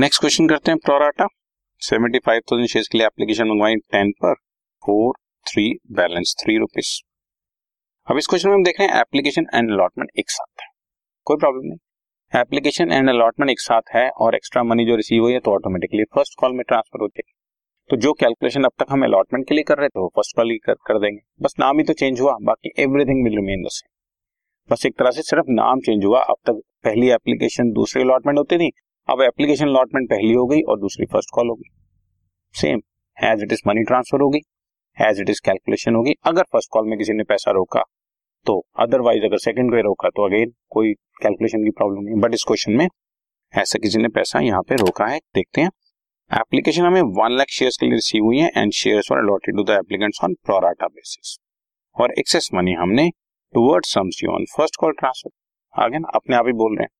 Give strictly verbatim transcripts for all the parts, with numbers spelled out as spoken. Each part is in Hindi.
नेक्स्ट क्वेश्चन करते हैं प्रोराटा। पचहत्तर हज़ार शेयर्स के लिए एप्लीकेशन मंगवाई दस पर four three balance three rupees. अब इस क्वेश्चन में हम देख रहे हैं एप्लीकेशन एंड अलॉटमेंट एक साथ है, कोई प्रॉब्लम नहीं। एप्लीकेशन एंड अलॉटमेंट एक साथ है और एक्स्ट्रा मनी जो रिसीव हुई है तो ऑटोमेटिकली फर्स्ट कॉल में ट्रांसफर होती है। तो जो कैलकुलेशन अब तक हम अलॉटमेंट के लिए कर रहे थे वो फर्स्ट कॉल कर, कर देंगे। बस नाम ही तो चेंज हुआ, बाकी everything will remain the same. बस एक तरह से सिर्फ नाम चेंज हुआ। अब तक पहली एप्लीकेशन दूसरी अलॉटमेंट होती थी, अब एप्लीकेशन अलॉटमेंट पहली हो गई और दूसरी फर्स्ट कॉल हो गई। Same as it is money transfer होगी, एज इट इज कैलकुलेशन होगी। अगर फर्स्ट कॉल में किसी ने पैसा रोका तो, अदरवाइज अगर सेकेंड को रोका तो अगेन कोई कैलकुलेशन की प्रॉब्लम नहीं। बट इस क्वेश्चन में ऐसा किसी ने पैसा यहाँ पे रोका है। देखते हैं, एप्लीकेशन हमें वन लाख शेयर्स के लिए रिसीव हुई है and shares were allotted to the applicants on pro rata basis और एक्सेस मनी हमने towards sums due on first call transfer. Again अपने आप ही बोल रहे हैं।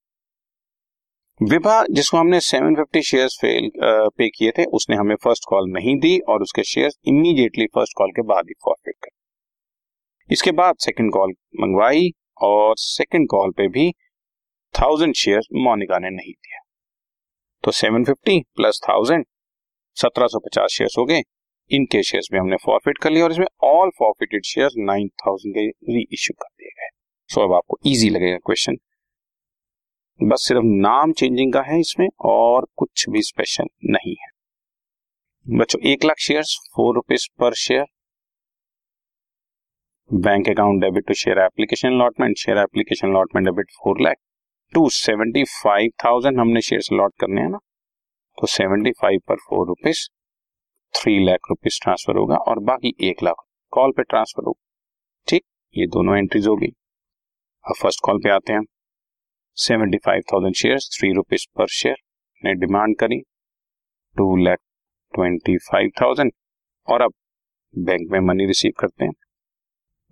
विभा जिसको हमने सात सौ पचास शेयर्स फेल पे किए थे उसने हमें फर्स्ट कॉल नहीं दी और उसके शेयर्स इमीडिएटली फर्स्ट कॉल के बाद ही फॉरफिट कर। इसके बाद सेकेंड कॉल मंगवाई और सेकेंड कॉल पे भी थाउजेंड शेयर्स मोनिका ने नहीं दिया, तो सात सौ पचास प्लस थाउजेंड सत्रह सौ पचास शेयर्स हो गए। इनके शेयर्स भी हमने फॉरफिट कर लिए और इसमें ऑल फॉरफिटेड शेयर्स नौ हज़ार के री इश्यू कर दिए गए। सो अब आपको इजी लगेगा क्वेश्चन, बस सिर्फ नाम चेंजिंग का है इसमें और कुछ भी स्पेशल नहीं है। बच्चों एक lakh shares four rupees per share, bank account debit to share application allotment, share application allotment debit four lakh two seventy five thousand हमने शेयर्स अलॉट करने हैं ना, तो सेवेंटी फाइव पर four rupees three lakh rupees transfer होगा और बाकी एक लाख कॉल पे ट्रांसफर होगा। ठीक, ये दोनों एंट्रीज हो गई। अब फर्स्ट कॉल पे आते हैं। Seventy five thousand shares three rupees per share ने डिमांड करी, two lakh twenty five thousand और अब बैंक में मनी रिसीव करते हैं।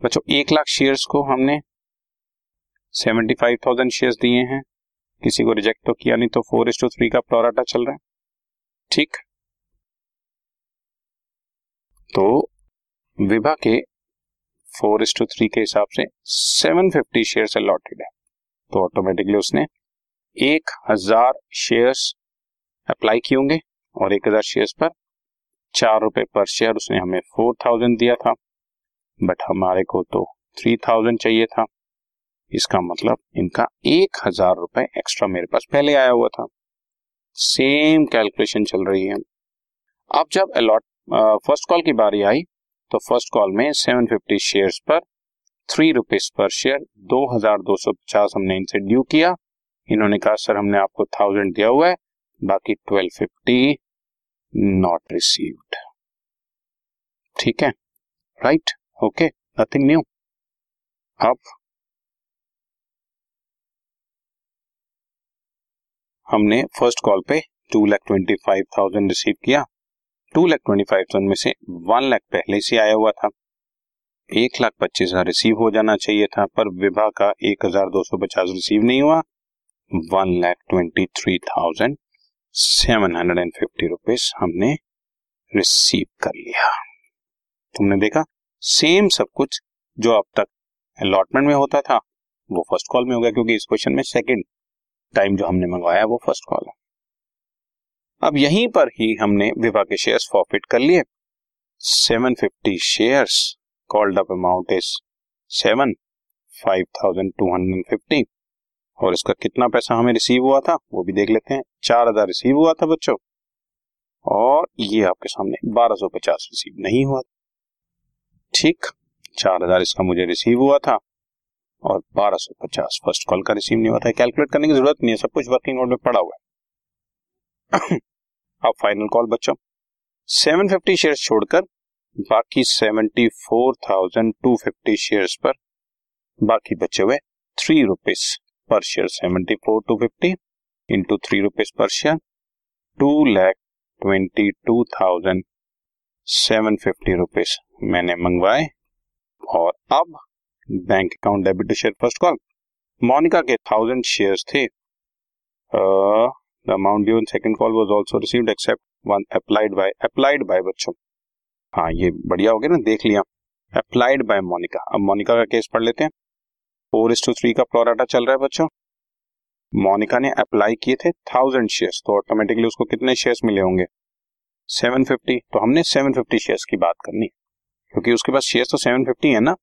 बच्चों एक लाख शेयर्स को हमने पचहत्तर हज़ार शेयर्स दिए हैं, किसी को रिजेक्ट तो किया नहीं, तो फोर इस टू थ्री का प्रोराटा चल रहा है। ठीक, तो विभा के फोर इस टू थ्री के हिसाब से सात सौ पचास शेयर्स अलॉटेड है, तो ऑटोमेटिकली उसने एक हज़ार शेयर्स अप्लाई किए होंगे और एक हज़ार शेयर्स पर चार रुपए पर शेयर उसने हमें चार हज़ार दिया था, बट हमारे को तो तीन हज़ार चाहिए था। इसका मतलब इनका एक हजार रुपए एक्स्ट्रा मेरे पास पहले आया हुआ था। सेम कैलकुलेशन चल रही है। अब जब अलॉट फर्स्ट कॉल की बारी आई तो फर्स्ट कॉल में सात सौ पचास शेयर्स पर थ्री रुपीज पर शेयर बाईस सौ पचास हमने इनसे ड्यू किया। इन्होंने कहा सर हमने आपको थाउजेंड दिया हुआ है, बाकी बारह सौ पचास नॉट रिसीव्ड। ठीक है, राइट, ओके, नथिंग न्यू। अब हमने फर्स्ट कॉल पे two lakh twenty five thousand receive किया, two lakh twenty five thousand में से वन लैख पहले से आया हुआ था, एक लाख पच्चीस हजार रिसीव हो जाना चाहिए था, पर विभा का एक हजार दो सौ पचास रिसीव नहीं हुआ, one lakh twenty three thousand seven hundred and fifty rupees हमने रिसीव कर लिया। तुमने देखा सेम सब कुछ जो अब तक अलॉटमेंट में होता था वो फर्स्ट कॉल में होगा, क्योंकि इस क्वेश्चन में सेकेंड टाइम जो हमने मंगवाया वो फर्स्ट कॉल है। अब यहीं पर ही हमने विभा के शेयर्स फॉरफिट कर लिए। सात सौ पचास shares, called up amount is सात हज़ार बावन सौ पचास और इसका कितना पैसा हमें रिसीव हुआ था वो भी देख लेते हैं। चार हज़ार रिसीव हुआ था बच्चों और ये आपके सामने बारह सौ पचास रिसीव नहीं हुआ था। ठीक, चार हज़ार इसका मुझे रिसीव हुआ था और बारह सौ पचास फर्स्ट कॉल का रिसीव नहीं हुआ था। कैलकुलेट करने की जरूरत नहीं है, सब कुछ वर्किंग नोट में पड़ा हुआ है। अब फाइनल कॉल बच्चों सात सौ पचास शेयर्स छोड़कर बाकी चौहत्तर हज़ार दो सौ पचास शेयर्स पर बाकी बचे हुए थ्री रुपीज पर शेयर, चौहत्तर हज़ार दो सौ पचास into three rupees per share two lakh twenty two thousand seven fifty rupees मैंने मंगवाए और अब bank account debit to share first call Monika के थाउजेंड शेयर्स थे। The amount due in second call was also received except one applied by applied by बच्चों, हाँ ये बढ़िया हो गया ना, देख लिया, अप्लाइड बाय मोनिका। अब मोनिका का केस पढ़ लेते हैं। फोर इस टू थ्री का प्रोराटा चल रहा है बच्चों, मोनिका ने अप्लाई किए थे थाउजेंड शेयर्स, तो ऑटोमेटिकली उसको कितने शेयर्स मिले होंगे, सेवन फिफ्टी। तो हमने सेवन फिफ्टी शेयर्स की बात करनी क्योंकि उसके पास शेयर्स तो सेवन फिफ्टी है ना।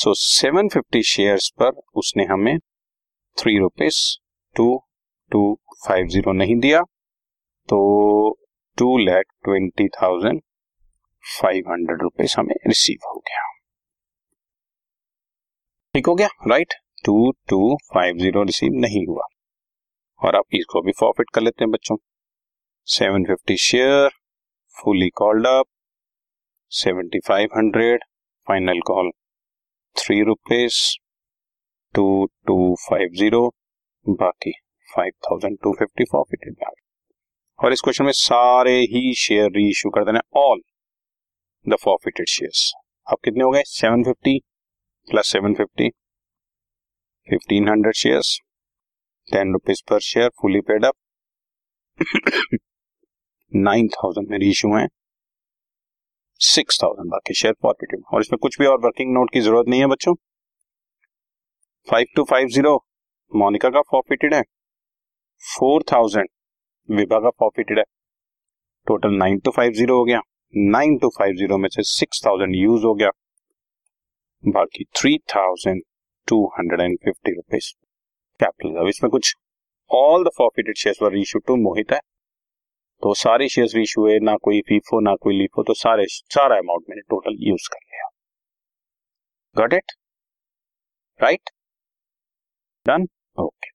सो सेवन फिफ्टी शेयर्स पर उसने हमें three rupees two two five zero नहीं दिया, तो two lakh twenty thousand five hundred rupees हमें रिसीव हो गया। ठीक हो गया right, two two five zero receive नहीं हुआ। और आप इसको भी फॉरफिट कर लेते हैं बच्चों। Seven fifty share fully called up, seven thousand five hundred final call three rupees two two five zero, बाकी five thousand two fifty forfeited back. और इस क्वेश्चन में सारे ही शेयर री इशू कर देना, ऑल द फॉरफिटेड शेयर्स। अब कितने हो गए, seven fifty plus seven fifty, fifteen hundred shares, ten rupees per share fully paid up, nine thousand में री इशू है, सिक्स थाउजेंड बाकी शेयर फॉरफिटेड। और इसमें कुछ भी और वर्किंग नोट की जरूरत नहीं है बच्चों। Five two five zero Monika का फॉरफिटेड है, फोर थाउजेंड विभा का फॉरफिटेड है, total nine two five zero हो गया। नाइन टू फाइव जीरो में से सिक्स थाउजेंड यूज हो गया, बाकी three thousand two hundred fifty rupees capital. अब इसमें कुछ all the forfeited shares were issue to Mohit है, तो सारे शेयर्स भी इशू है, ना कोई फीफो ना कोई लीफो, तो सारे सारा अमाउंट मैंने टोटल यूज कर लिया। Got it right, done, okay.